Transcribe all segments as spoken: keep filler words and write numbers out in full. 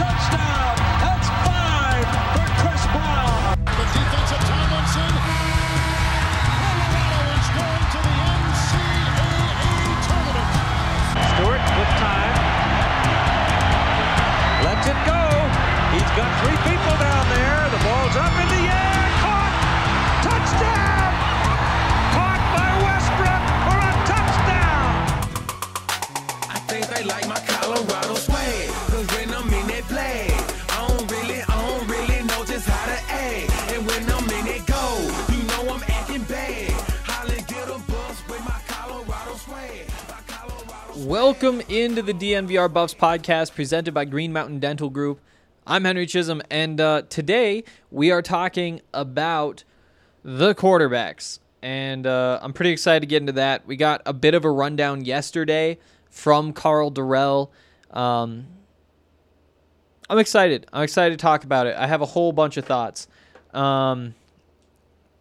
Touchdown. That's five for Chris Brown. The defense of Tomlinson. Colorado is going to the N C double A tournament. Stewart with time. Lets it go. He's got three people down there. The ball's up in the air. Caught. Touchdown. Caught by Westbrook for a touchdown. I think they like my Colorado swag. Cause when I'm in that play, I don't really, I don't really know just how to act. And when I'm in that go, you know I'm acting bad. Holly did a bus with my Colorado swag. Welcome into the D N V R Buffs podcast presented by Green Mountain Dental Group. I'm Henry Chisholm, and uh, today we are talking about the quarterbacks. And uh, I'm pretty excited to get into that. We got a bit of a rundown yesterday from Carl Dorrell. Um, I'm excited. I'm excited to talk about it. I have a whole bunch of thoughts. Um,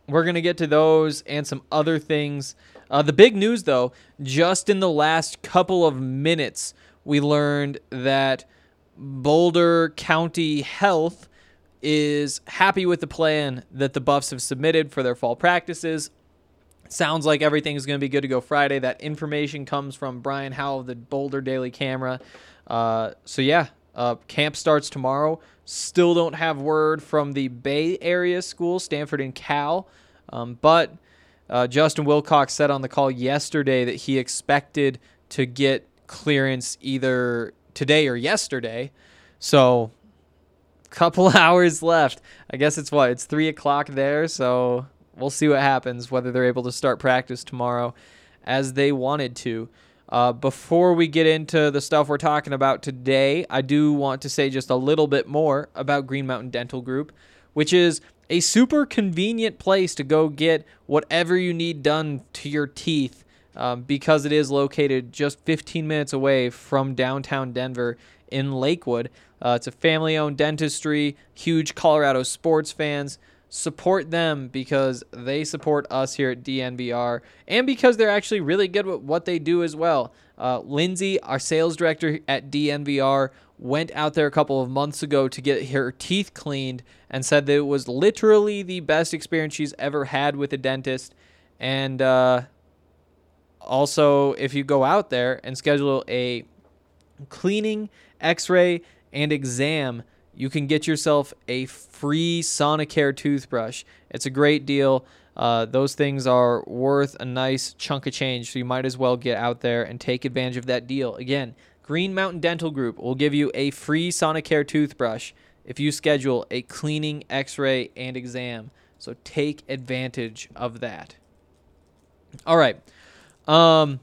we're going to get to those and some other things. Uh, the big news, though, just in the last couple of minutes, we learned that Boulder County Health is happy with the plan that the Buffs have submitted for their fall practices. Sounds like everything's going to be good to go Friday. That information comes from Brian Howell of the Boulder Daily Camera. Uh, so, yeah, uh, camp starts tomorrow. Still don't have word from the Bay Area schools, Stanford and Cal, um, but... Uh, Justin Wilcox said on the call yesterday that he expected to get clearance either today or yesterday. So, couple hours left. I guess it's what? It's three o'clock there, so we'll see what happens, whether they're able to start practice tomorrow as they wanted to. Uh, before we get into the stuff we're talking about today, I do want to say just a little bit more about Green Mountain Dental Group, which is... a super convenient place to go get whatever you need done to your teeth um, because it is located just fifteen minutes away from downtown Denver in Lakewood. Uh, it's a family-owned dentistry, huge Colorado sports fans. Support them because they support us here at D N V R and because they're actually really good at what they do as well. Uh, Lindsay, our sales director at D N V R, went out there a couple of months ago to get her teeth cleaned and said that it was literally the best experience she's ever had with a dentist. And uh, also, if you go out there and schedule a cleaning, x-ray, and exam, you can get yourself a free Sonicare toothbrush. It's a great deal. Uh, those things are worth a nice chunk of change, so you might as well get out there and take advantage of that deal. Again, Green Mountain Dental Group will give you a free Sonicare toothbrush if you schedule a cleaning, x-ray, and exam. So take advantage of that. All right. Um,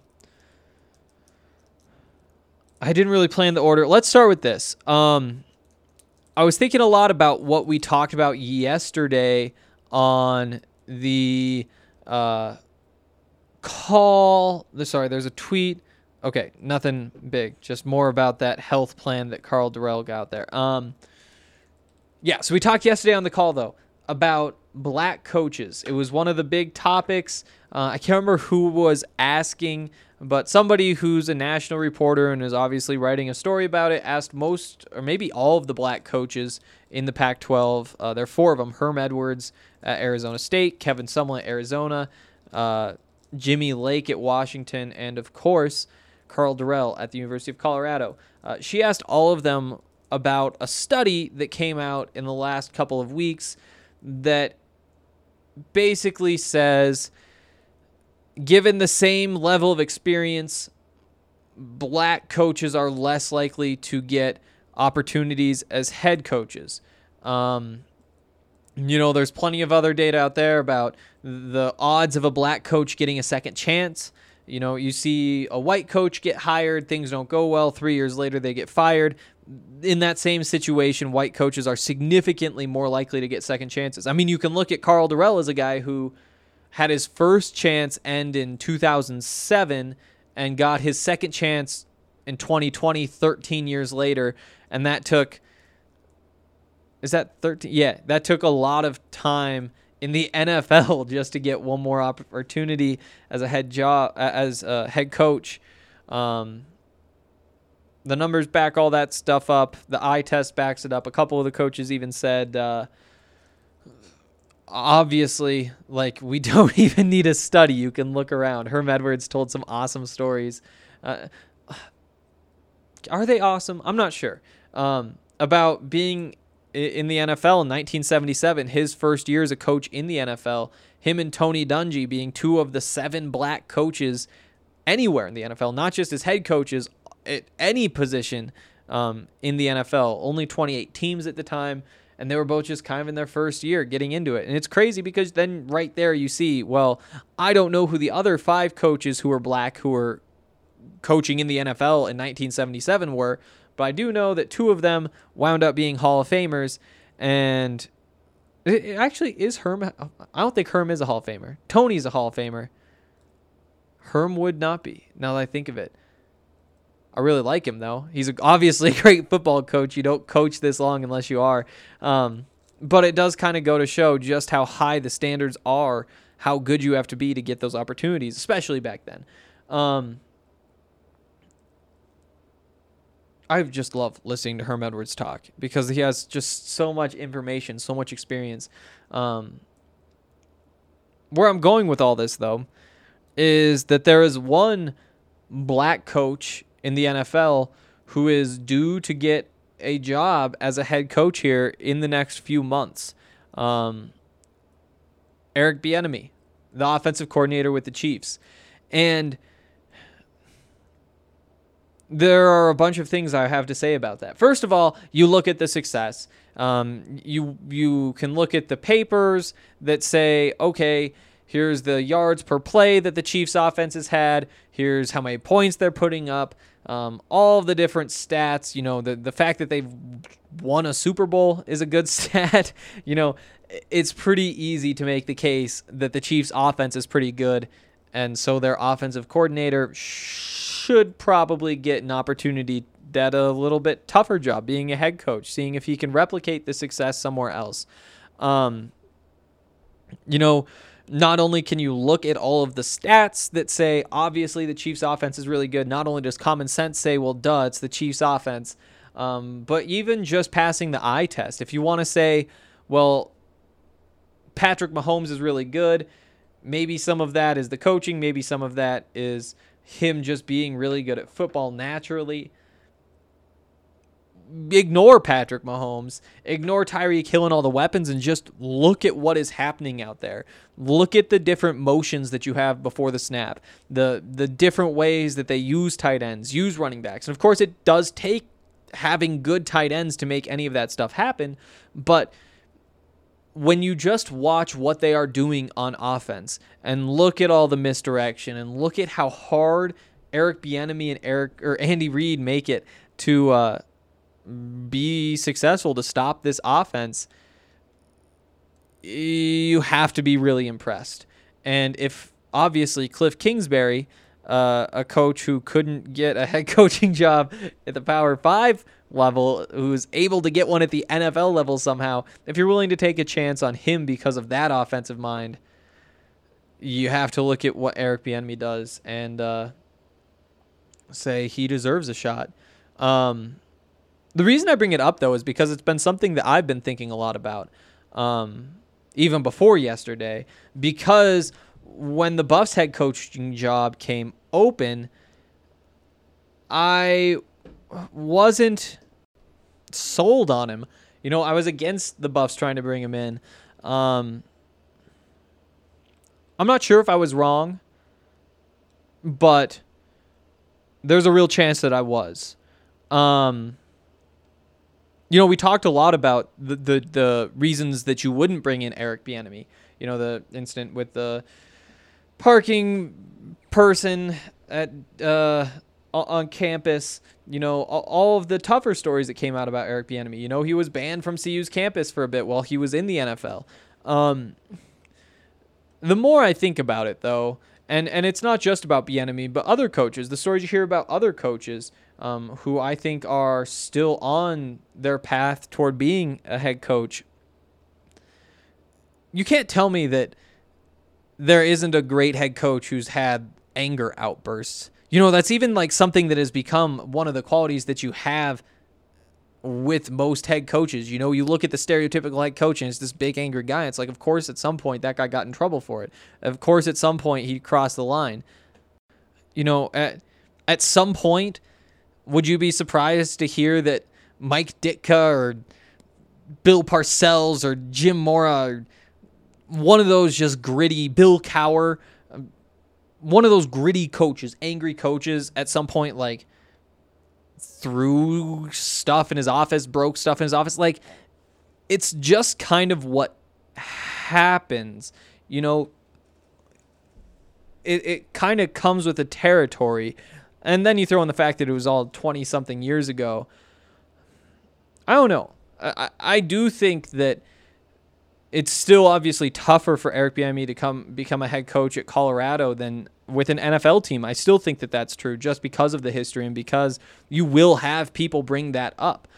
I didn't really plan the order. Let's start with this. Um, I was thinking a lot about what we talked about yesterday on the uh, call. Sorry, there's a tweet. Okay, nothing big. Just more about that health plan that Carl Dorrell got there. Um, yeah, so we talked yesterday on the call, though, about black coaches. It was one of the big topics. Uh, I can't remember who was asking, but somebody who's a national reporter and is obviously writing a story about it asked most or maybe all of the black coaches in the Pac twelve. Uh, there are four of them. Herm Edwards at Arizona State, Kevin Sumlin at Arizona, uh, Jimmy Lake at Washington, and, of course, Carl Dorrell at the University of Colorado. Uh, she asked all of them about a study that came out in the last couple of weeks that basically says, given the same level of experience, black coaches are less likely to get opportunities as head coaches. Um, you know, there's plenty of other data out there about the odds of a black coach getting a second chance. You know, you see a white coach get hired, things don't go well, three years later they get fired. In that same situation, white coaches are significantly more likely to get second chances. I mean, you can look at Carl Dorrell as a guy who had his first chance end in two thousand seven and got his second chance in twenty twenty, thirteen years later. And that took, is that thirteen? Yeah, that took a lot of time in the N F L just to get one more opportunity as a head job, as a head coach. Um, the numbers back all that stuff up. The eye test backs it up. A couple of the coaches even said, uh, obviously, like, we don't even need a study. You can look around. Herm Edwards told some awesome stories. Uh, are they awesome? I'm not sure. Um, about being in the N F L in nineteen seventy-seven, his first year as a coach in the N F L, him and Tony Duggy being two of the seven black coaches anywhere in the N F L, not just as head coaches, at any position um, in the N F L. Only twenty-eight teams at the time, and they were both just kind of in their first year getting into it. And it's crazy because then right there you see, well, I don't know who the other five coaches who were black who were coaching in the N F L in nineteen seventy-seven were, but I do know that two of them wound up being Hall of Famers. And it actually is Herm. I don't think Herm is a Hall of Famer. Tony's a Hall of Famer. Herm would not be, now that I think of it. I really like him, though. He's obviously a great football coach. You don't coach this long unless you are. Um, but it does kind of go to show just how high the standards are, how good you have to be to get those opportunities, especially back then. Um, I just love listening to Herm Edwards talk because he has just so much information, so much experience. Um, where I'm going with all this, though, is that there is one black coach in the N F L who is due to get a job as a head coach here in the next few months. Um, Eric Bieniemy, the offensive coordinator with the Chiefs. And there are a bunch of things I have to say about that. First of all, you look at the success. Um, you, you can look at the papers that say, okay, here's the yards per play that the Chiefs offense has had. Here's how many points they're putting up. Um, all the different stats, you know, the, the fact that they've won a Super Bowl is a good stat. You know, it's pretty easy to make the case that the Chiefs offense is pretty good. And so their offensive coordinator should probably get an opportunity at a little bit tougher job, being a head coach, seeing if he can replicate the success somewhere else. Um, you know, Not only can you look at all of the stats that say, obviously, the Chiefs' offense is really good. Not only does common sense say, well, duh, it's the Chiefs' offense, um, but even just passing the eye test. If you want to say, well, Patrick Mahomes is really good, maybe some of that is the coaching, maybe some of that is him just being really good at football naturally. Ignore Patrick Mahomes, ignore Tyreek Hill and all the weapons, and just look at what is happening out there. Look at the different motions that you have before the snap, the the different ways that they use tight ends, use running backs. And of course, it does take having good tight ends to make any of that stuff happen, but when you just watch what they are doing on offense and look at all the misdirection and look at how hard Eric Bieniemy and Eric or Andy Reid make it to uh be successful to stop this offense, you have to be really impressed. And if obviously Cliff Kingsbury, uh, a coach who couldn't get a head coaching job at the Power Five level, who's able to get one at the N F L level somehow, if you're willing to take a chance on him because of that offensive mind, you have to look at what Eric Bieniemy does and uh, say he deserves a shot. Um, The reason I bring it up, though, is because it's been something that I've been thinking a lot about, um, even before yesterday, because when the Buffs head coaching job came open, I wasn't sold on him. You know, I was against the Buffs trying to bring him in. Um, I'm not sure if I was wrong, but there's a real chance that I was. Um... You know, we talked a lot about the, the, the reasons that you wouldn't bring in Eric Bieniemy. You know, the incident with the parking person at uh, on campus. You know, all of the tougher stories that came out about Eric Bieniemy. You know, he was banned from C U's campus for a bit while he was in the N F L. Um, the more I think about it, though, And and it's not just about Bieniemy, but other coaches. The stories you hear about other coaches um, who I think are still on their path toward being a head coach. You can't tell me that there isn't a great head coach who's had anger outbursts. You know, that's even like something that has become one of the qualities that you have with most head coaches. You know, you look at the stereotypical head coach and it's this big angry guy. It's like, of course, at some point that guy got in trouble for it. Of course, at some point he crossed the line. You know, at, at some point, would you be surprised to hear that Mike Ditka or Bill Parcells or Jim Mora, or one of those just gritty, Bill Cowher, one of those gritty coaches, angry coaches at some point, like, threw stuff in his office, broke stuff in his office. Like, it's just kind of what happens. You know, it, it kind of comes with the territory. And then you throw in the fact that it was all twenty-something years ago. I don't know. I, I do think that it's still obviously tougher for Eric Bieniemy to come become a head coach at Colorado than with an N F L team. I still think that that's true just because of the history and because you will have people bring that up.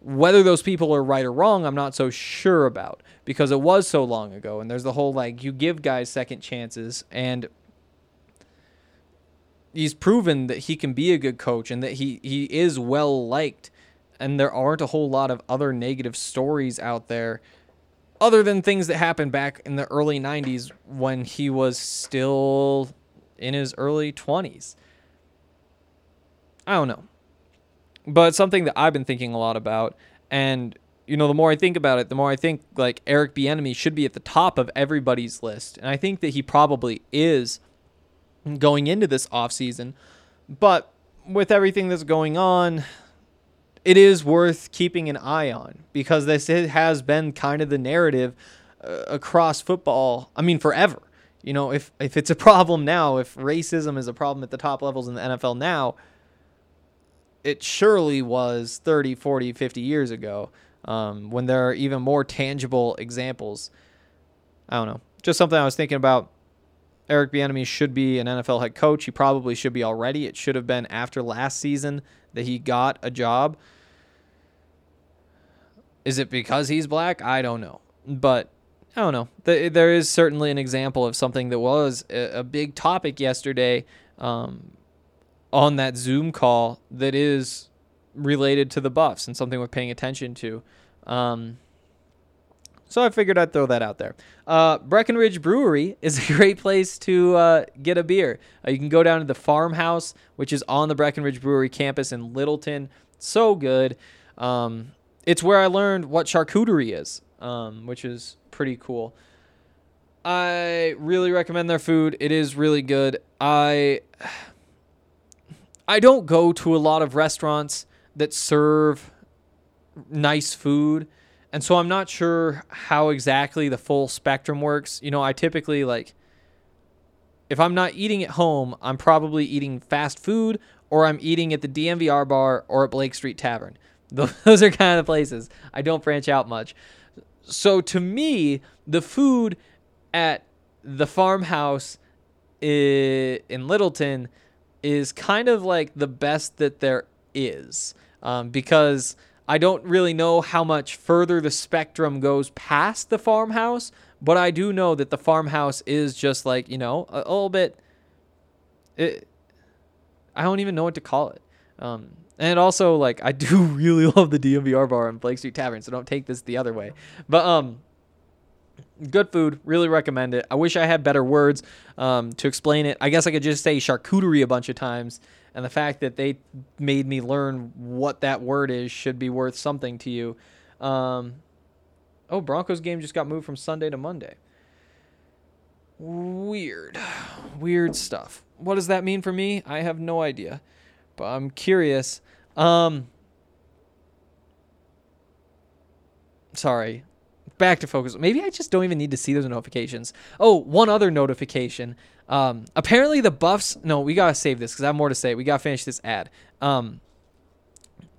Whether those people are right or wrong, I'm not so sure about because it was so long ago. And there's the whole, like, you give guys second chances, and he's proven that he can be a good coach and that he, he is well-liked. And there aren't a whole lot of other negative stories out there other than things that happened back in the early nineties when he was still in his early twenties. I don't know. But something that I've been thinking a lot about, and, you know, the more I think about it, the more I think, like, Eric Bieniemy should be at the top of everybody's list. And I think that he probably is going into this offseason. But with everything that's going on, it is worth keeping an eye on because this has been kind of the narrative uh, across football. I mean, forever. You know, if, if it's a problem now, if racism is a problem at the top levels in the N F L now, it surely was thirty, forty, fifty years ago um, when there are even more tangible examples. I don't know. Just something I was thinking about. Eric Bieniemy should be an N F L head coach. He probably should be already. It should have been after last season that he got a job. Is it because he's black? I don't know. But I don't know. There is certainly an example of something that was a big topic yesterday um, on that Zoom call that is related to the Buffs and something we're paying attention to. Um, so I figured I'd throw that out there. Uh, Breckenridge Brewery is a great place to uh, get a beer. Uh, you can go down to the Farmhouse, which is on the Breckenridge Brewery campus in Littleton. So good. Um, it's where I learned what charcuterie is, um, which is pretty cool. I really recommend their food. It is really good. I I don't go to a lot of restaurants that serve nice food, and so I'm not sure how exactly the full spectrum works. You know, I typically, like, if I'm not eating at home, I'm probably eating fast food, or I'm eating at the D N V R bar or at Blake Street Tavern. Those are kind of the places. I don't branch out much. So to me, the food at the Farmhouse in Littleton is kind of like the best that there is, um, because I don't really know how much further the spectrum goes past the Farmhouse, but I do know that the Farmhouse is just like, you know, a, a little bit, it, I don't even know what to call it. Um, And also, like, I do really love the D M V R bar and Blake Street Tavern, so don't take this the other way. But um, good food, really recommend it. I wish I had better words um, to explain it. I guess I could just say charcuterie a bunch of times, and the fact that they made me learn what that word is should be worth something to you. Um, oh, Broncos game just got moved from Sunday to Monday. Weird. Weird stuff. What does that mean for me? I have no idea. But I'm curious. Um, sorry. Back to focus. Maybe I just don't even need to see those notifications. Oh, one other notification. Um, apparently the Buffs... No, we got to save this because I have more to say. We got to finish this ad. Um,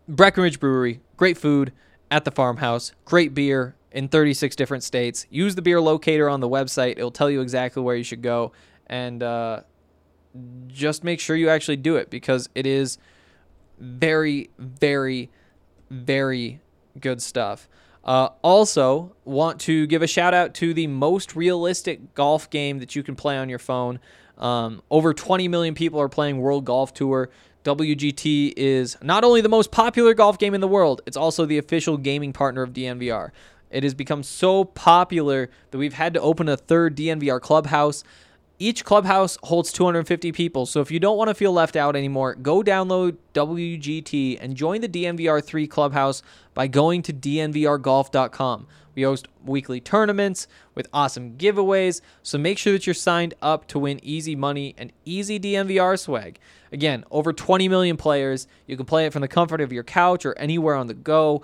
Breckenridge Brewery. Great food at the Farmhouse. Great beer in thirty-six different states. Use the beer locator on the website. It'll tell you exactly where you should go. And... Uh, just make sure you actually do it, because it is very, very, very good stuff. Uh, also, want to give a shout out to the most realistic golf game that you can play on your phone. Um, over twenty million people are playing World Golf Tour. W G T is not only the most popular golf game in the world, it's also the official gaming partner of D N V R. It has become so popular that we've had to open a third D N V R clubhouse. Each clubhouse holds two hundred fifty people, so if you don't want to feel left out anymore, go download W G T and join the D N V R three clubhouse by going to D N V R golf dot com. We host weekly tournaments with awesome giveaways, so make sure that you're signed up to win easy money and easy D N V R swag. Again, over twenty million players. You can play it from the comfort of your couch or anywhere on the go.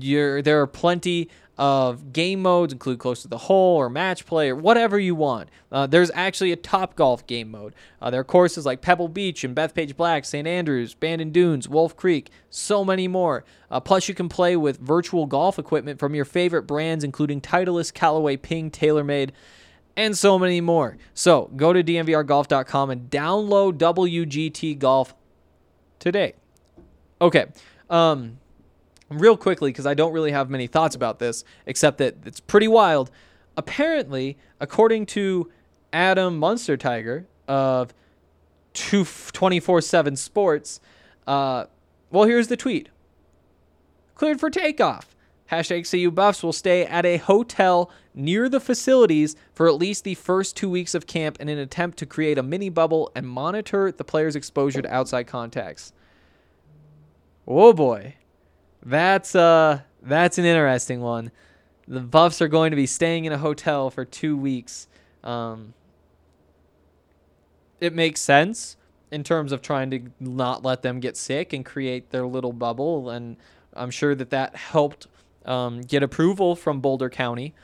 You're, there are plenty of game modes, include close to the hole or match play or whatever you want. Uh, there's actually a Top Golf game mode. Uh, there are courses like Pebble Beach and Bethpage Black, Saint Andrews, Bandon Dunes, Wolf Creek, so many more. Uh, plus, you can play with virtual golf equipment from your favorite brands, including Titleist, Callaway, Ping, TaylorMade, and so many more. So go to D N V R golf dot com and download W G T Golf today. Okay. Um... Real quickly, because I don't really have many thoughts about this, except that it's pretty wild. Apparently, according to Adam Munster Tiger of twenty-four seven Sports, uh, well, here's the tweet. Cleared for takeoff. Hashtag C U Buffs will stay at a hotel near the facilities for at least the first two weeks of camp in an attempt to create a mini bubble and monitor the players' exposure to outside contacts. Oh, boy. That's uh, that's an interesting one. The Buffs are going to be staying in a hotel for two weeks. Um, it makes sense in terms of trying to not let them get sick and create their little bubble, and I'm sure that that helped um, get approval from Boulder County.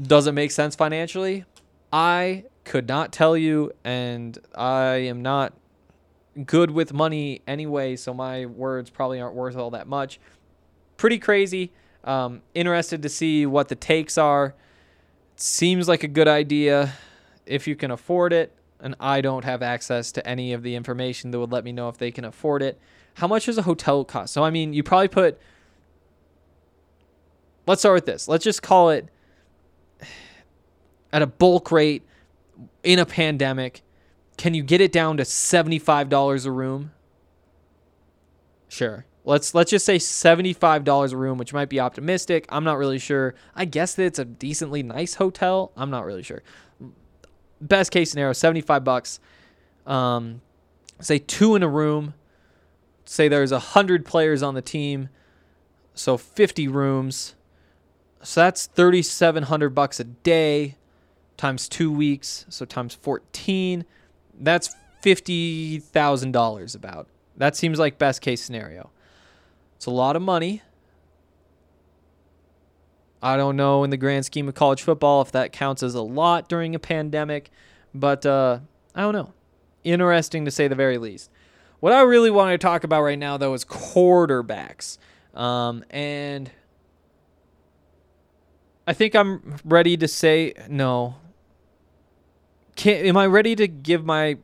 Does it make sense financially? I could not tell you, and I am not good with money anyway, so my words probably aren't worth all that much. Pretty crazy. Um, interested to see what the takes are. It seems like a good idea if you can afford it, and I don't have access to any of the information that would let me know if they can afford it. How much does a hotel cost? So, I mean, you probably put... Let's start with this. Let's just call it at a bulk rate in a pandemic. Can you get it down to seventy-five dollars a room? Sure. Let's let's just say seventy-five dollars a room, which might be optimistic. I'm not really sure. I guess that it's a decently nice hotel. I'm not really sure. Best case scenario, seventy-five bucks. Um, say two in a room. Say there's one hundred players on the team, so fifty rooms. So that's thirty-seven hundred bucks a day times two weeks, so times fourteen. That's fifty thousand dollars about. That seems like best case scenario. It's a lot of money. I don't know in the grand scheme of college football if that counts as a lot during a pandemic, but uh, I don't know. Interesting to say the very least. What I really want to talk about right now, though, is quarterbacks. Um, and I think I'm ready to say no. Can, am I ready to give my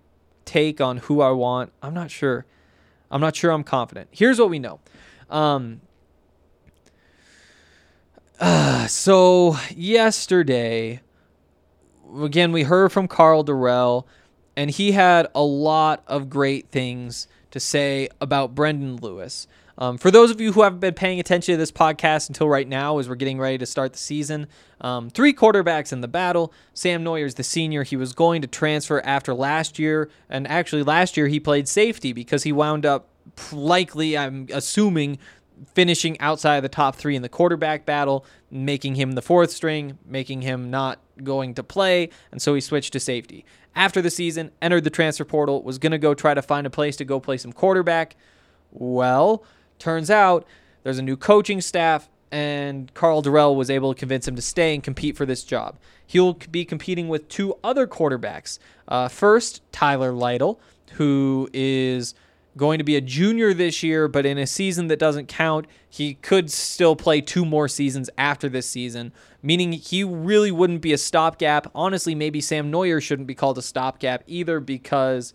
take on who I want? I'm not sure. I'm not sure I'm confident. Here's what we know. Um, uh, so yesterday, again, we heard from Carl Dorrell, and he had a lot of great things to say about Brendon Lewis. Um, for those of you who haven't been paying attention to this podcast until right now, as we're getting ready to start the season, um, three quarterbacks in the battle. Sam Neuer is the senior. He was going to transfer after last year, and actually last year he played safety because he wound up likely, I'm assuming, finishing outside of the top three in the quarterback battle, making him the fourth string, making him not going to play, and so he switched to safety. After the season, entered the transfer portal, was going to go try to find a place to go play some quarterback. Well... Turns out there's a new coaching staff, and Carl Dorrell was able to convince him to stay and compete for this job. He'll be competing with two other quarterbacks. Uh, first, Tyler Lytle, who is going to be a junior this year, but in a season that doesn't count, he could still play two more seasons after this season, meaning he really wouldn't be a stopgap. Honestly, maybe Sam Neuer shouldn't be called a stopgap either, because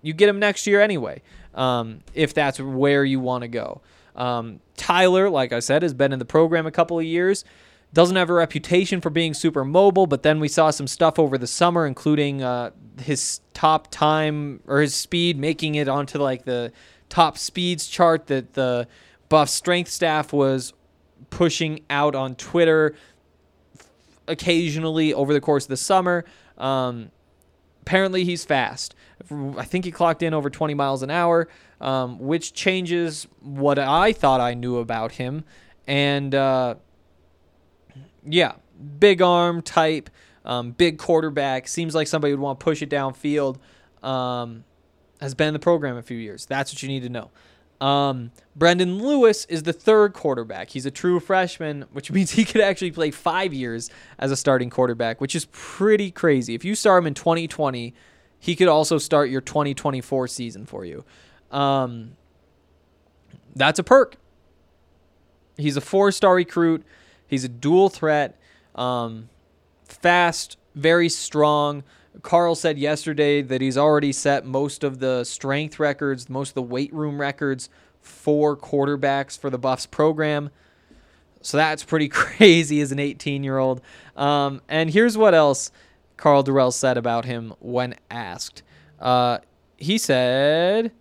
you get him next year anyway, um, if that's where you want to go. Um, Tyler, like I said, has been in the program a couple of years. Doesn't have a reputation for being super mobile, but then we saw some stuff over the summer, including uh, his top time or his speed, making it onto like the top speeds chart that the Buff strength staff was pushing out on Twitter occasionally over the course of the summer. Um, apparently he's fast. I think he clocked in over twenty miles an hour, um, which changes what I thought I knew about him. And, uh, yeah, big arm type, um, big quarterback. Seems like somebody would want to push it downfield. Um, has been in the program a few years. That's what you need to know. Um, Brendon Lewis is the third quarterback. He's a true freshman, which means he could actually play five years as a starting quarterback, which is pretty crazy. If you start him in twenty twenty, he could also start your twenty twenty-four season for you. Um, that's a perk. He's a four-star recruit. He's a dual threat, um, fast, very strong. Carl said yesterday that he's already set most of the strength records, most of the weight room records for quarterbacks for the Buffs program. So that's pretty crazy as an eighteen-year-old. Um, and here's what else Carl Dorrell said about him when asked. Uh, he said,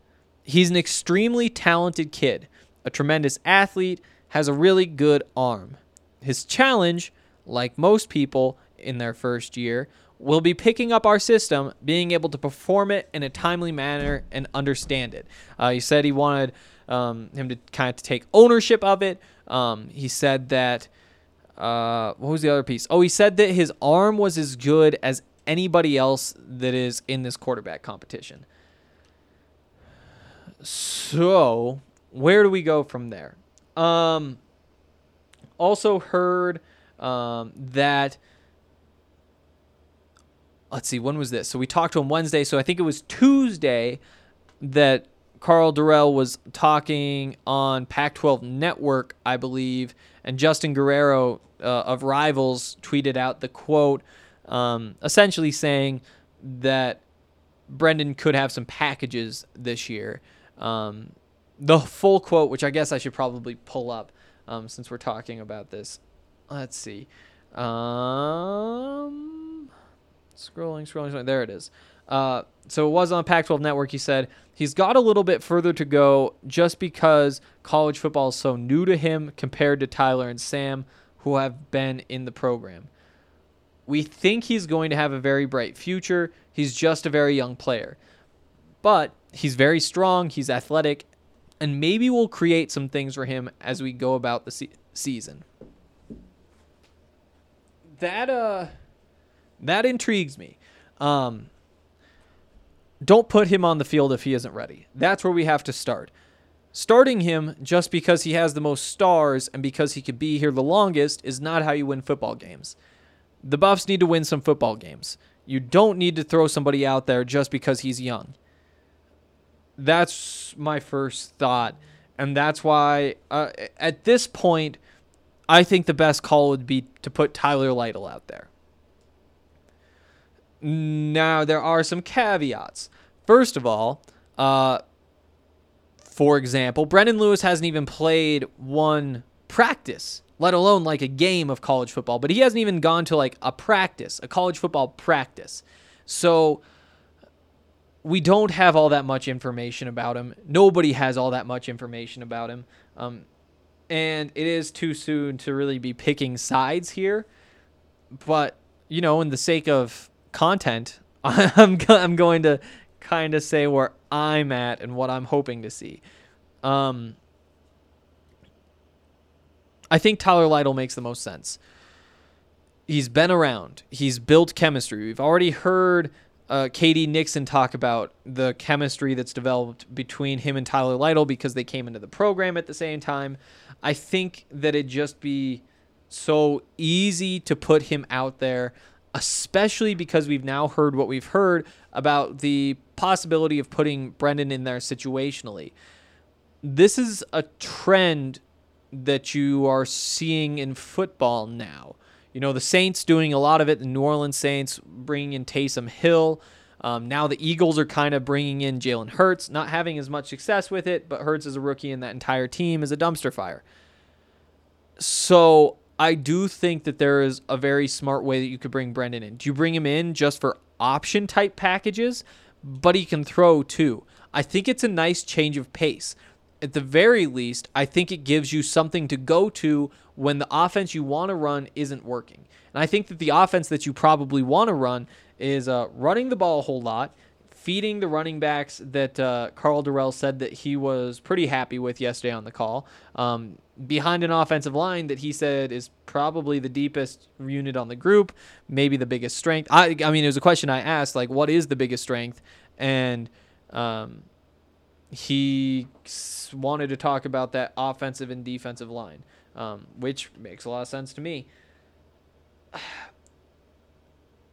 he's an extremely talented kid, a tremendous athlete, has a really good arm. His challenge, like most people in their first year, will be picking up our system, being able to perform it in a timely manner and understand it. Uh, he said he wanted um, him to kind of take ownership of it. Um, he said that, uh, what was the other piece? Oh, he said that his arm was as good as anybody else that is in this quarterback competition. So where do we go from there? Um... Also heard um, that, let's see, when was this? So we talked to him Wednesday, so I think it was Tuesday that Carl Dorrell was talking on Pac twelve Network, I believe, and Justin Guerrero uh, of Rivals tweeted out the quote, um, essentially saying that Brendon could have some packages this year. Um, the full quote, which I guess I should probably pull up. Um, since we're talking about this, let's see. Um, scrolling, scrolling, scrolling. There it is. Uh, so it was on Pac twelve Network. He said he's got a little bit further to go just because college football is so new to him compared to Tyler and Sam, who have been in the program. We think he's going to have a very bright future. He's just a very young player, but he's very strong. He's athletic. And maybe we'll create some things for him as we go about the se- season. That uh, that intrigues me. Um, don't put him on the field if he isn't ready. That's where we have to start. Starting him just because he has the most stars and because he could be here the longest is not how you win football games. The Buffs need to win some football games. You don't need to throw somebody out there just because he's young. That's my first thought, and that's why uh, at this point, I think the best call would be to put Tyler Lytle out there. Now, there are some caveats. First of all, uh, for example, Brendon Lewis hasn't even played one practice, let alone like a game of college football, but he hasn't even gone to like a practice, a college football practice. So we don't have all that much information about him. Nobody has all that much information about him. Um, and it is too soon to really be picking sides here. But, you know, in the sake of content, I'm, I'm going to kind of say where I'm at and what I'm hoping to see. Um, I think Tyler Lytle makes the most sense. He's been around. He's built chemistry. We've already heard Uh, Katie Nixon talk about the chemistry that's developed between him and Tyler Lytle because they came into the program at the same time. I think that it'd just be so easy to put him out there especially because we've now heard what we've heard about the possibility of putting Brenden in there situationally. This is a trend that you are seeing in football now. You know, the Saints doing a lot of it, the New Orleans Saints bringing in Taysom Hill. Um, now the Eagles are kind of bringing in Jalen Hurts, not having as much success with it, but Hurts as a rookie and that entire team is a dumpster fire. So I do think that there is a very smart way that you could bring Brenden in. Do you bring him in just for option-type packages? But he can throw, too. I think it's a nice change of pace. At the very least, I think it gives you something to go to when the offense you want to run isn't working. And I think that the offense that you probably want to run is uh, running the ball a whole lot, feeding the running backs that uh, Carl Dorrell said that he was pretty happy with yesterday on the call, um, behind an offensive line that he said is probably the deepest unit on the group, maybe the biggest strength. I, I mean, it was a question I asked, like, what is the biggest strength? And um, he wanted to talk about that offensive and defensive line, um, which makes a lot of sense to me.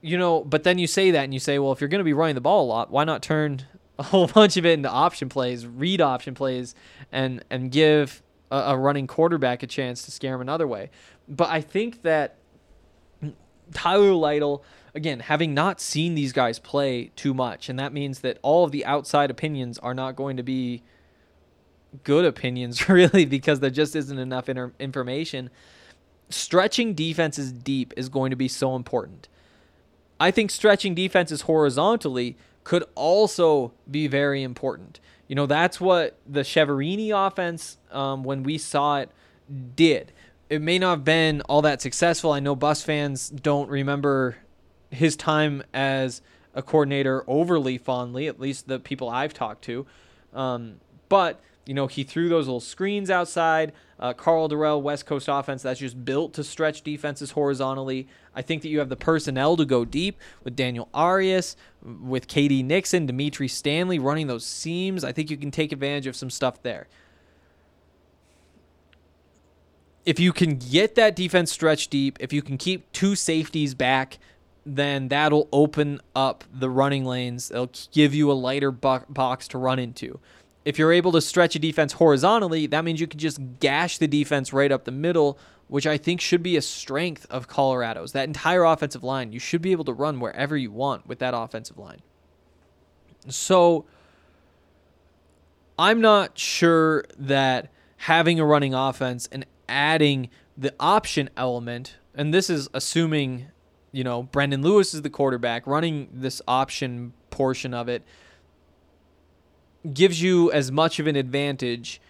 You know, but then you say that and you say, well, if you're going to be running the ball a lot, why not turn a whole bunch of it into option plays, read option plays, and and give a, a running quarterback a chance to scare him another way? But I think that Tyler Lytle, again, having not seen these guys play too much, and that means that all of the outside opinions are not going to be good opinions, really, because there just isn't enough inter- information. Stretching defenses deep is going to be so important. I think stretching defenses horizontally could also be very important. You know, that's what the Cheverini offense, um, when we saw it, did. It may not have been all that successful. I know Bus fans don't remember his time as a coordinator overly fondly, at least the people I've talked to. Um, but, you know, he threw those little screens outside. Uh, Carl Dorrell, West Coast offense, that's just built to stretch defenses horizontally. I think that you have the personnel to go deep with Daniel Arias, with Katie Nixon, Dimitri Stanley running those seams. I think you can take advantage of some stuff there. If you can get that defense stretched deep, if you can keep two safeties back, then that'll open up the running lanes. It'll give you a lighter bo- box to run into. If you're able to stretch a defense horizontally, that means you can just gash the defense right up the middle, which I think should be a strength of Colorado's. That entire offensive line, you should be able to run wherever you want with that offensive line. So I'm not sure that having a running offense and adding the option element, and this is assuming, you know, Brendon Lewis is the quarterback, running this option portion of it, gives you as much of an advantage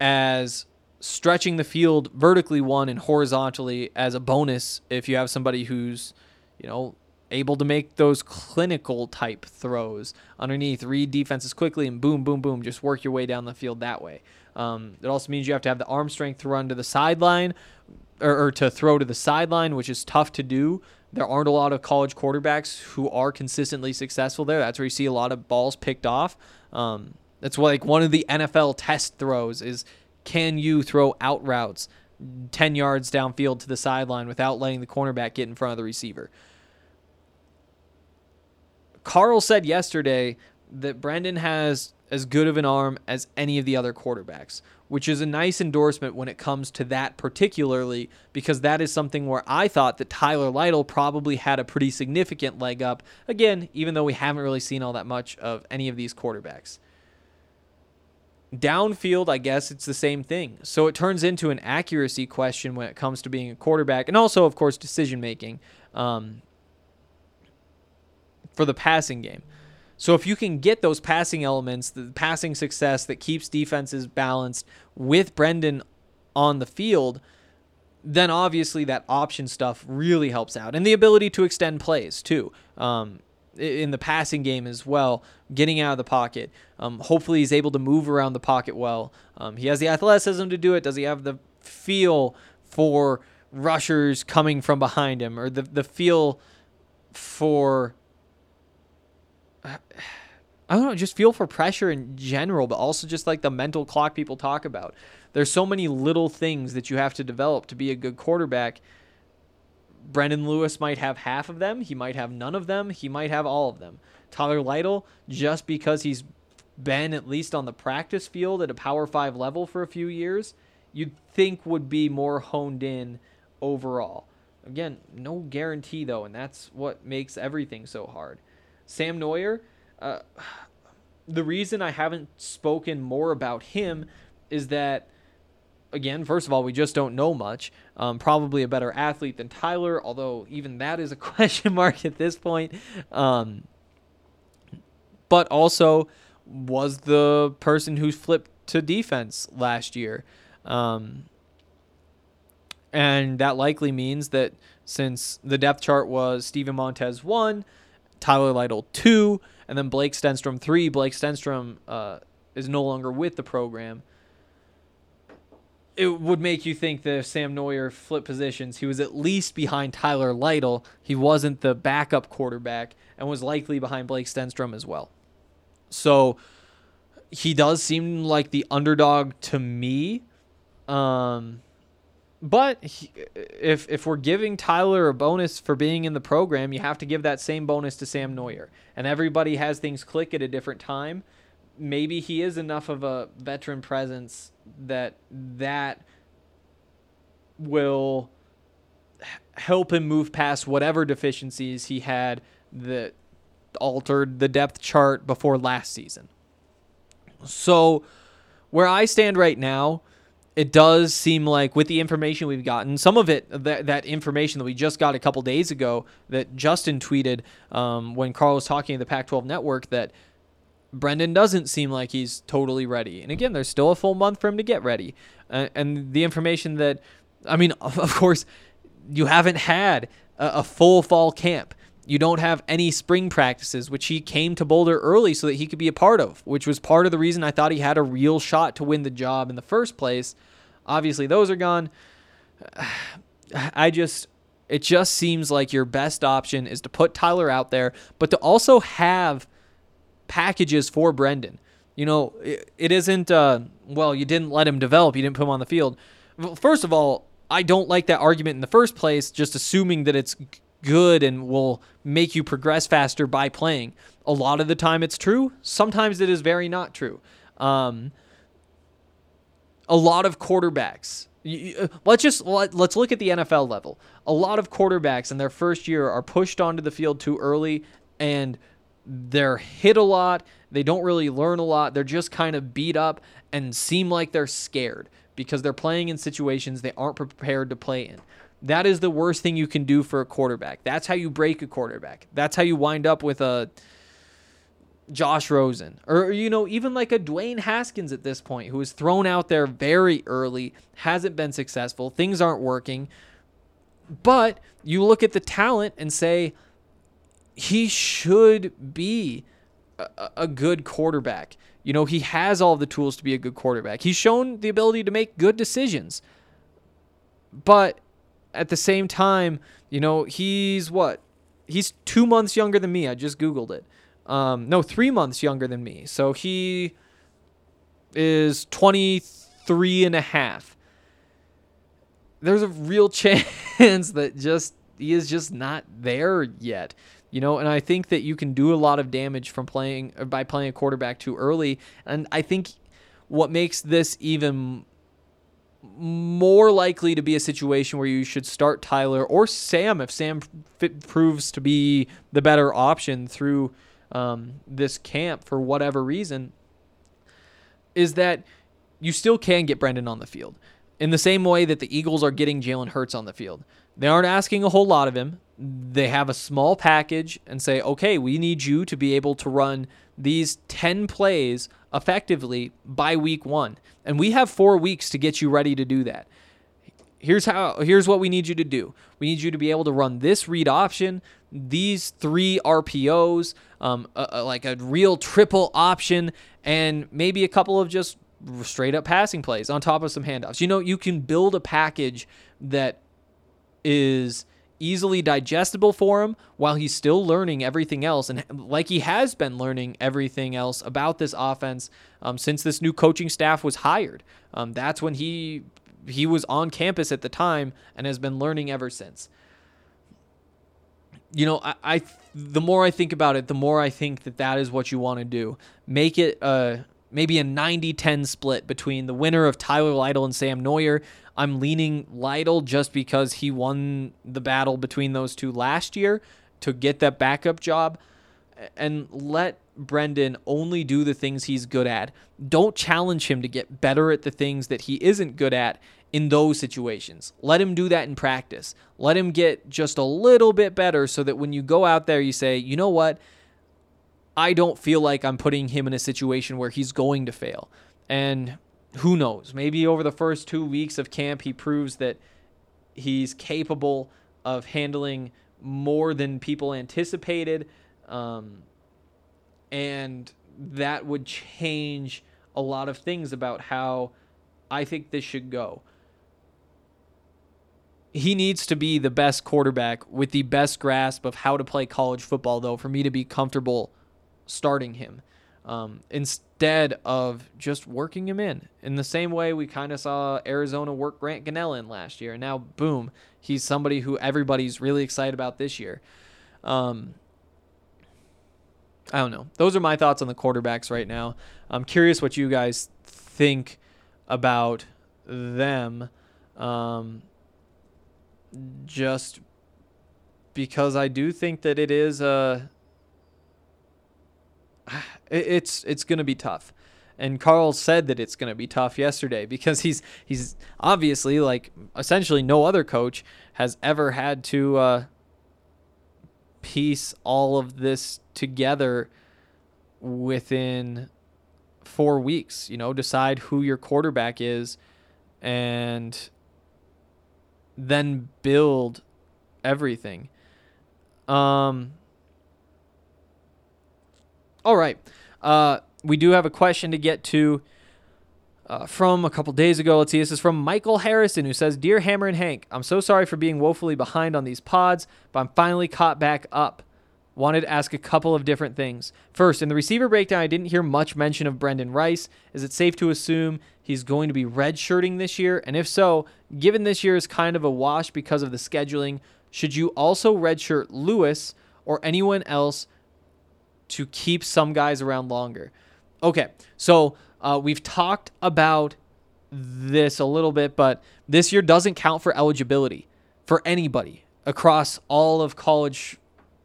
as stretching the field vertically one and horizontally as a bonus if you have somebody who's, you know, able to make those clinical type throws underneath, read defenses quickly, and boom, boom, boom, just work your way down the field that way. Um, it also means you have to have the arm strength to run to the sideline or, or to throw to the sideline, which is tough to do. There aren't a lot of college quarterbacks who are consistently successful there. That's where you see a lot of balls picked off. Um, that's like one of the N F L test throws is, can you throw out routes ten yards downfield to the sideline without letting the cornerback get in front of the receiver? Carl said yesterday that Brenden has as good of an arm as any of the other quarterbacks, which is a nice endorsement when it comes to that particularly, because that is something where I thought that Tyler Lytle probably had a pretty significant leg up, again, even though we haven't really seen all that much of any of these quarterbacks. Downfield, I guess it's the same thing. So it turns into an accuracy question when it comes to being a quarterback, and also, of course, decision-making um, for the passing game. So if you can get those passing elements, the passing success that keeps defenses balanced with Brenden on the field, then obviously that option stuff really helps out. And the ability to extend plays, too, um, in the passing game as well, getting out of the pocket. Um, hopefully he's able to move around the pocket well. Um, he has the athleticism to do it. Does he have the feel for rushers coming from behind him, or the, the feel for... I don't know, just feel for pressure in general, but also just like the mental clock people talk about. There's so many little things that you have to develop to be a good quarterback. Brendon Lewis might have half of them. He might have none of them. He might have all of them. Tyler Lytle, just because he's been at least on the practice field at a Power five level for a few years, you'd think would be more honed in overall. Again, no guarantee, though, and that's what makes everything so hard. Sam Neuer, uh, the reason I haven't spoken more about him is that, again, first of all, we just don't know much. Um, probably a better athlete than Tyler, although even that is a question mark at this point. Um, but also was the person who flipped to defense last year. Um, and that likely means that since the depth chart was Steven Montez one, Tyler Lytle two, and then Blake Stenstrom three, Blake Stenstrom uh, is no longer with the program. It would make you think that if Sam Neuer flipped positions, he was at least behind Tyler Lytle. He wasn't the backup quarterback and was likely behind Blake Stenstrom as well. So he does seem like the underdog to me. Um, but he, if if we're giving Tyler a bonus for being in the program, you have to give that same bonus to Sam Neuer. And everybody has things click at a different time. Maybe he is enough of a veteran presence that that will help him move past whatever deficiencies he had that altered the depth chart before last season. So where I stand right now, it does seem like with the information we've gotten, some of it, that, that information that we just got a couple days ago that Justin tweeted um, when Carl was talking to the Pac twelve Network, that Brendon doesn't seem like he's totally ready. And again, there's still a full month for him to get ready. Uh, and the information that, I mean, of course, you haven't had a, a full fall camp. You don't have any spring practices, which he came to Boulder early so that he could be a part of, which was part of the reason I thought he had a real shot to win the job in the first place. Obviously, those are gone. I just, it just seems like your best option is to put Tyler out there, but to also have packages for Brendon. You know, it, it isn't, uh, well, you didn't let him develop. You didn't put him on the field. Well, first of all, I don't like that argument in the first place, just assuming that it's good and will make you progress faster by playing. A lot of the time it's true. Sometimes it is very not true. Um, a lot of quarterbacks, let's just, let's look at the N F L level. A lot of quarterbacks in their first year are pushed onto the field too early, and they're hit a lot. They don't really learn a lot. They're just kind of beat up and seem like they're scared because they're playing in situations they aren't prepared to play in. That is the worst thing you can do for a quarterback. That's how you break a quarterback. That's how you wind up with a Josh Rosen, or, you know, even like a Dwayne Haskins at this point, who was thrown out there very early, hasn't been successful, things aren't working. But you look at the talent and say, he should be a, a good quarterback. You know, he has all the tools to be a good quarterback. He's shown the ability to make good decisions. But at the same time, you know, he's what? He's two months younger than me. I just Googled it. Um, no, three months younger than me. So he is twenty-three and a half. There's a real chance that just he is just not there yet. You know, and I think that you can do a lot of damage from playing by playing a quarterback too early. And I think what makes this even more likely to be a situation where you should start Tyler or Sam, if Sam f- proves to be the better option through um, this camp for whatever reason, is that you still can get Brendon on the field in the same way that the Eagles are getting Jalen Hurts on the field. They aren't asking a whole lot of him. They have a small package and say, okay, we need you to be able to run these ten plays effectively by week one. And we have four weeks to get you ready to do that. Here's how. Here's what we need you to do. We need you to be able to run this read option, these three R P Os, um, a, a, like a real triple option, and maybe a couple of just straight up passing plays on top of some handoffs. You know, you can build a package that is easily digestible for him while he's still learning everything else, and like he has been learning everything else about this offense um, since this new coaching staff was hired. Um, that's when he he was on campus at the time and has been learning ever since. you know, I, I the more I think about it, the more I think that that is what you want to do. Make it uh, maybe a ninety ten split between the winner of Tyler Lytle and Sam Neuer. I'm leaning Lytle just because he won the battle between those two last year to get that backup job. And let Brendon only do the things he's good at. Don't challenge him to get better at the things that he isn't good at in those situations. Let him do that in practice. Let him get just a little bit better so that when you go out there, you say, you know what? I don't feel like I'm putting him in a situation where he's going to fail. And who knows? Maybe over the first two weeks of camp, he proves that he's capable of handling more than people anticipated. Um, and that would change a lot of things about how I think this should go. He needs to be the best quarterback with the best grasp of how to play college football, though, for me to be comfortable starting him, um, instead of just working him in. In the same way we kind of saw Arizona work Grant Gannell in last year, and now, boom, he's somebody who everybody's really excited about this year. Um, I don't know. Those are my thoughts on the quarterbacks right now. I'm curious what you guys think about them. Um, just because I do think that it is a, it's it's going to be tough. And Carl said that it's going to be tough yesterday because he's he's obviously, like, essentially no other coach has ever had to uh, piece all of this together within four weeks, you know, decide who your quarterback is and then build everything. Um, all right. Uh, we do have a question to get to uh, from a couple days ago. Let's see. This is from Michael Harrison, who says, Dear Hammer and Hank, I'm so sorry for being woefully behind on these pods, but I'm finally caught back up. Wanted to ask a couple of different things. First, in the receiver breakdown, I didn't hear much mention of Brenden Rice. Is it safe to assume he's going to be redshirting this year? And if so, given this year is kind of a wash because of the scheduling, should you also redshirt Lewis or anyone else to keep some guys around longer? Okay, so uh, we've talked about this a little bit, but this year doesn't count for eligibility for anybody across all of college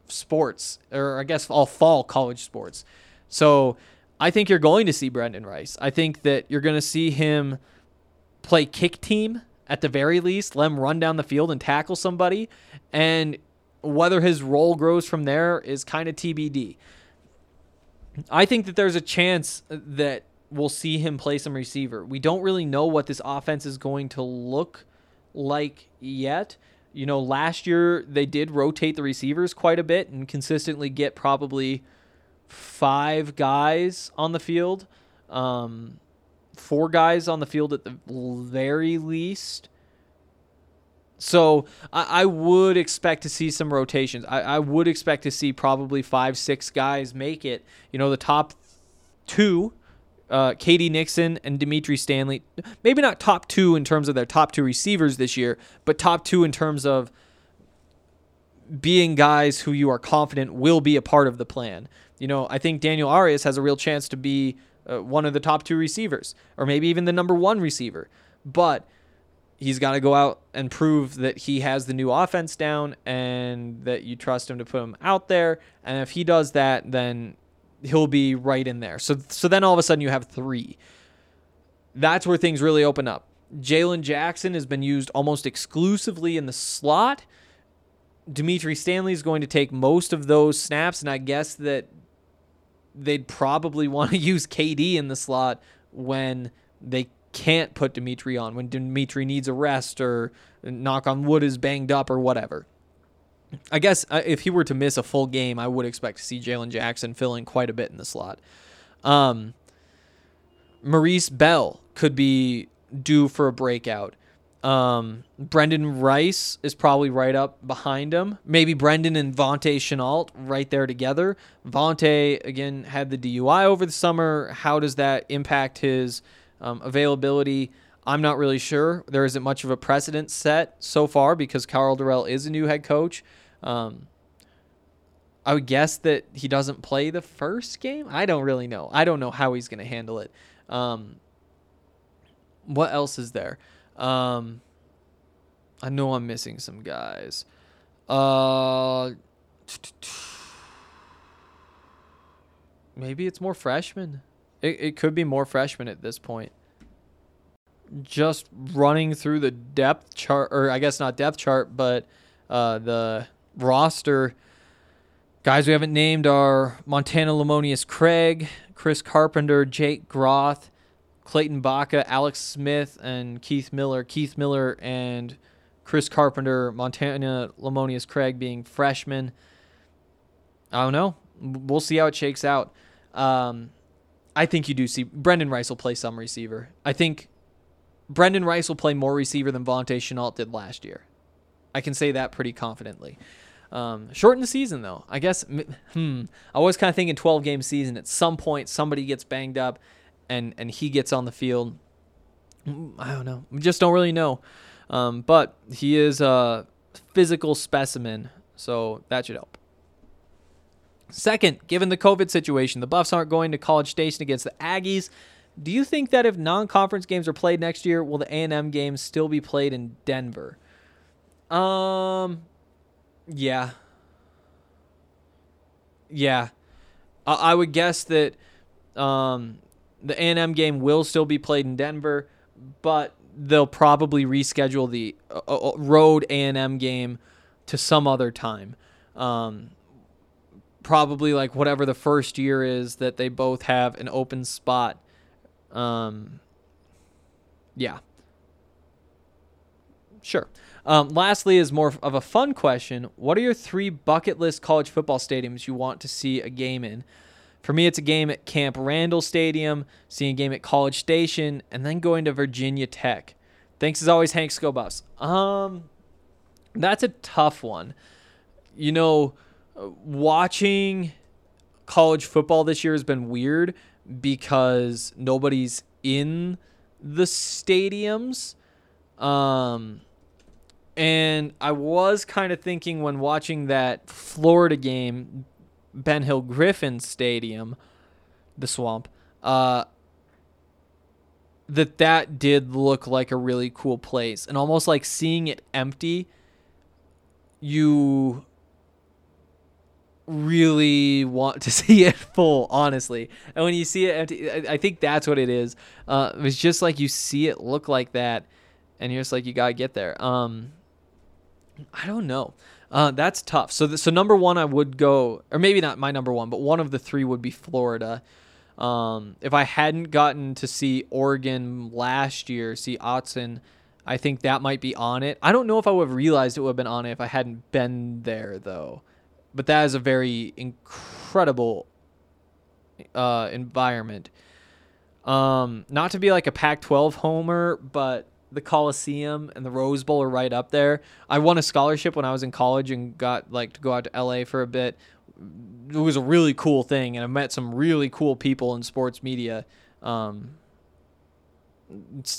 sports, or I guess all fall college sports. So I think you're going to see Brenden Rice. I think that you're going to see him play kick team at the very least, let him run down the field and tackle somebody. And whether his role grows from there is kind of T B D. I think that there's a chance that we'll see him play some receiver. We don't really know what this offense is going to look like yet. You know, last year they did rotate the receivers quite a bit and consistently get probably five guys on the field, um, four guys on the field at the very least. So I, I would expect to see some rotations. I, I would expect to see probably five, six guys make it. You know, the top two, Uh, Katie Nixon and Dimitri Stanley, maybe not top two in terms of their top two receivers this year, but top two in terms of being guys who you are confident will be a part of the plan. You know, I think Daniel Arias has a real chance to be uh, one of the top two receivers, or maybe even the number one receiver, but he's got to go out and prove that he has the new offense down and that you trust him to put him out there. And if he does that, then he'll be right in there. So so then all of a sudden you have three. That's where things really open up. Jalen Jackson has been used almost exclusively in the slot. Dimitri Stanley is going to take most of those snaps, and I guess that they'd probably want to use K D in the slot when they can't put Dimitri on, when Dimitri needs a rest or knock on wood is banged up or whatever. I guess if he were to miss a full game, I would expect to see Jalen Jackson filling quite a bit in the slot. Um, Maurice Bell could be due for a breakout. Um, Brenden Rice is probably right up behind him. Maybe Brenden and Vontae Chenault right there together. Vontae, again, had the D U I over the summer. How does that impact his um, availability? I'm not really sure. There isn't much of a precedent set so far because Carl Dorrell is a new head coach. Um, I would guess that he doesn't play the first game. I don't really know. I don't know how he's going to handle it. Um, what else is there? Um, I know I'm missing some guys. Uh, maybe it's more freshmen. It, it could be more freshmen at this point. Just running through the depth chart, or I guess not depth chart, but uh, the roster. Guys we haven't named are Montana Lemonious-Craig, Chris Carpenter, Jake Groth, Clayton Baca, Alex Smith, and Keith Miller. Keith Miller and Chris Carpenter, Montana Lemonious-Craig being freshmen. I don't know. We'll see how it shakes out. Um, I think you do see Brenden Rice will play some receiver. I think Brenden Rice will play more receiver than Vontae Chenault did last year. I can say that pretty confidently. Um, shorten the season, though. I guess, hmm, I was kind of thinking twelve-game season. At some point, somebody gets banged up, and, and he gets on the field. I don't know. We just don't really know. Um, but he is a physical specimen, so that should help. Second, given the COVID situation, the Buffs aren't going to College Station against the Aggies. Do you think that if non-conference games are played next year, will the A and M games still be played in Denver? Um... Yeah. Yeah. I, I would guess that um, the A and M game will still be played in Denver, but they'll probably reschedule the uh, road A and M game to some other time. Um, probably like whatever the first year is that they both have an open spot. Um, yeah. Sure. Um, lastly is more of a fun question. What are your three bucket list college football stadiums you want to see a game in? For me, it's a game at Camp Randall Stadium, seeing a game at College Station, and then going to Virginia Tech. Thanks as always, Hank Scobus. Um, that's a tough one. You know, watching college football this year has been weird because nobody's in the stadiums. Um... And I was kind of thinking when watching that Florida game, Ben Hill Griffin Stadium, the Swamp, uh, that that did look like a really cool place. And almost like seeing it empty, you really want to see it full, honestly. And when you see it empty, I think that's what it is. Uh, it's just like you see it look like that, and you're just like, you got to get there. Um, I don't know. Uh, that's tough. So, the, so number one, I would go, or maybe not my number one, but one of the three would be Florida. Um, if I hadn't gotten to see Oregon last year, see Autzen, I think that might be on it. I don't know if I would have realized it would have been on it if I hadn't been there, though. But that is a very incredible uh, environment. Um, not to be like a Pac twelve homer, but the Coliseum and the Rose Bowl are right up there. I won a scholarship when I was in college and got like to go out to L A for a bit. It was a really cool thing, and I met some really cool people in sports media. Um,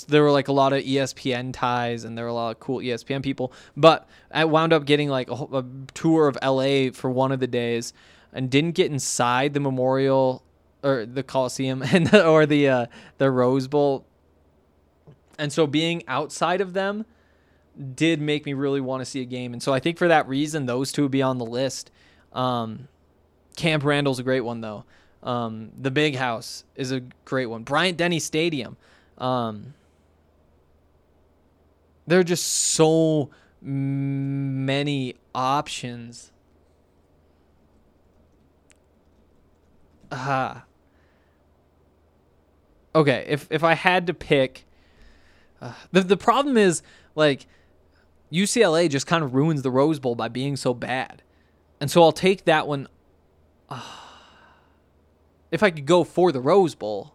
there were like a lot of E S P N ties, and there were a lot of cool E S P N people. But I wound up getting like a, a tour of L A for one of the days, and didn't get inside the Memorial or the Coliseum and the, or the uh, the Rose Bowl. And so being outside of them did make me really want to see a game. And so I think for that reason, those two would be on the list. Um, Camp Randall's a great one, though. Um, the Big House is a great one. Bryant-Denny Stadium. Um, there are just so many options. Aha. Okay, if if I had to pick... Uh, the the problem is, like, U C L A just kind of ruins the Rose Bowl by being so bad. And so I'll take that one. Uh, if I could go for the Rose Bowl.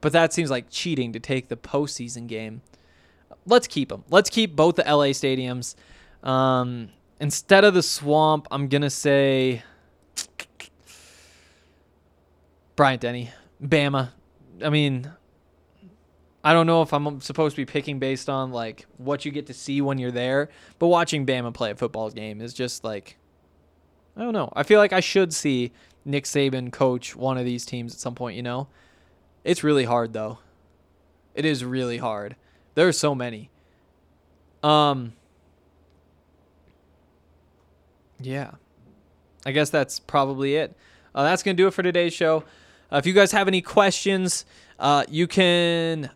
But that seems like cheating to take the postseason game. Let's keep them. Let's keep both the L A stadiums. Um, instead of the Swamp, I'm going to say Bryant-Denny, Bama. I mean... I don't know if I'm supposed to be picking based on like what you get to see when you're there, but watching Bama play a football game is just like I don't know. I feel like I should see Nick Saban coach one of these teams at some point, you know? It's really hard, though. It is really hard. There are so many. Um. Yeah. I guess that's probably it. Uh, that's going to do it for today's show. Uh, if you guys have any questions, uh, you can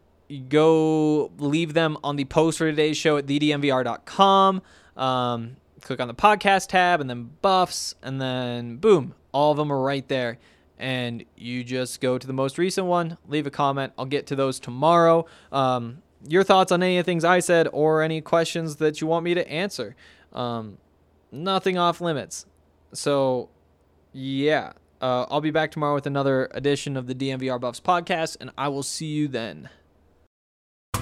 go leave them on the post for today's show at the d n v r dot com. Um, click on the podcast tab and then buffs, and then boom, all of them are right there. And you just go to the most recent one, leave a comment. I'll get to those tomorrow. Um, your thoughts on any of the things I said or any questions that you want me to answer. Um, nothing off limits. So, yeah, uh, I'll be back tomorrow with another edition of the D N V R Buffs podcast, and I will see you then. I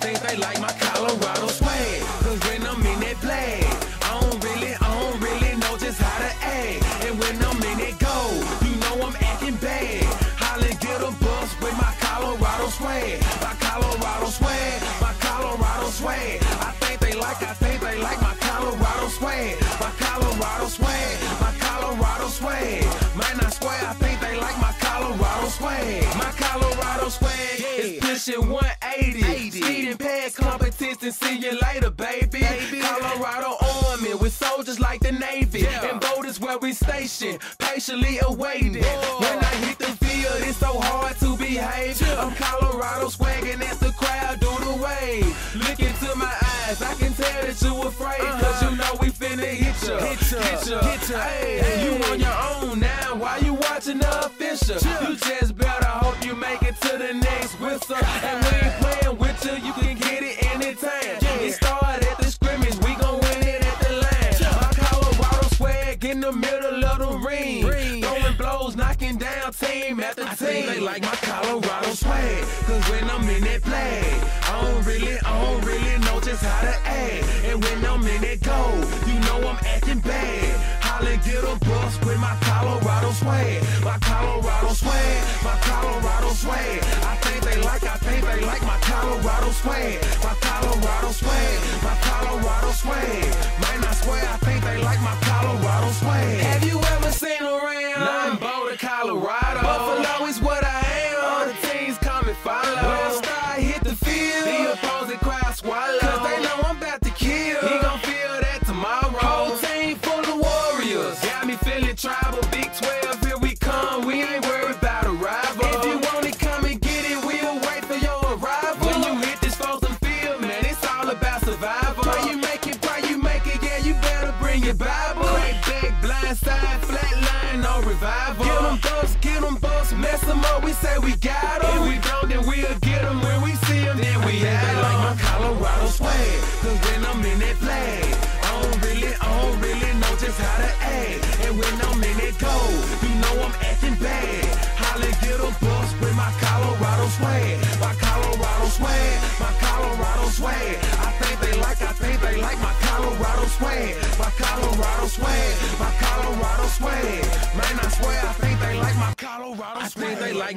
think they like my Colorado swag, 'cause when I'm in that play, I don't really, I don't really know just how to act. And when I'm in it go, you know I'm acting bad. Holla get a bus with my Colorado swag, my Colorado swag, my Colorado swag. I think they like, I think they like my Colorado swag, my Colorado swag, my Colorado swag. Might not swear, I think they like my Colorado swag, my Colorado swag. Is pushing one eighty. Speeding past competition, see you later, baby. baby. Colorado Army with soldiers like the Navy, yeah. And Boulder's where we stationed, patiently awaited. Whoa. When I hit the field, it's so hard to behave. Yeah. I'm Colorado swagging as the crowd do the wave. Look into my eyes, I can tell that you afraid, 'cause you know we finna hit ya, hit ya, hit ya. Hit ya. Hey, hey. You on your own now, why you watching the official? Yeah. You just better hope you make it to the next whistle. And we ain't playing with you, you can get it anytime. Yeah. It started at the scrimmage, we gon' win it at the line. Yeah. My Colorado swag in the middle of the ring. Ring. Throwing blows, knocking down team after I team. Think they like my Colorado swag, 'cause when I'm in that play, I don't really, I don't really know just how to act. And when I'm in that goal, you know I'm acting bad. Holla get a bus with my Colorado swag, my Colorado swag, my Colorado swag. I think they like, I think they like my Colorado swag, my Colorado swag, my Colorado swag. Man, I swear I think they like my Colorado swag. Have you ever seen around? Now I'm Boulder, Colorado. Buffalo is what I am. All the teams come and follow. When I start hit the field, the opposing crowd swallow. 'Cause they know I'm about to kill. He gon' feel that tomorrow. Whole team full of warriors. Got me feeling tribal. Big twelve, here we come. We ain't worried about a rival. If you want it, come and get it. We'll wait for your arrival. When you hit this frozen field, man, it's all about survival. Why you make it, why you make it, yeah, you better bring your Bible. Right back, blind side, flat line, no revival. Get them bucks, get them bucks, mess them up, we say we got them. If we don't, then we'll get them. When we see them, then we had them. Like my Colorado swag, 'cause when I'm in that flag, I don't really, I don't really know just how to act. And when I'm in it go, you know I'm acting bad. Holla get a bus with my Colorado swag, my Colorado swag, my Colorado swag. I think they like, I think they like my Colorado swag, my Colorado swag, my Colorado swag. Man, I swear I think they like my Colorado swag. I think they like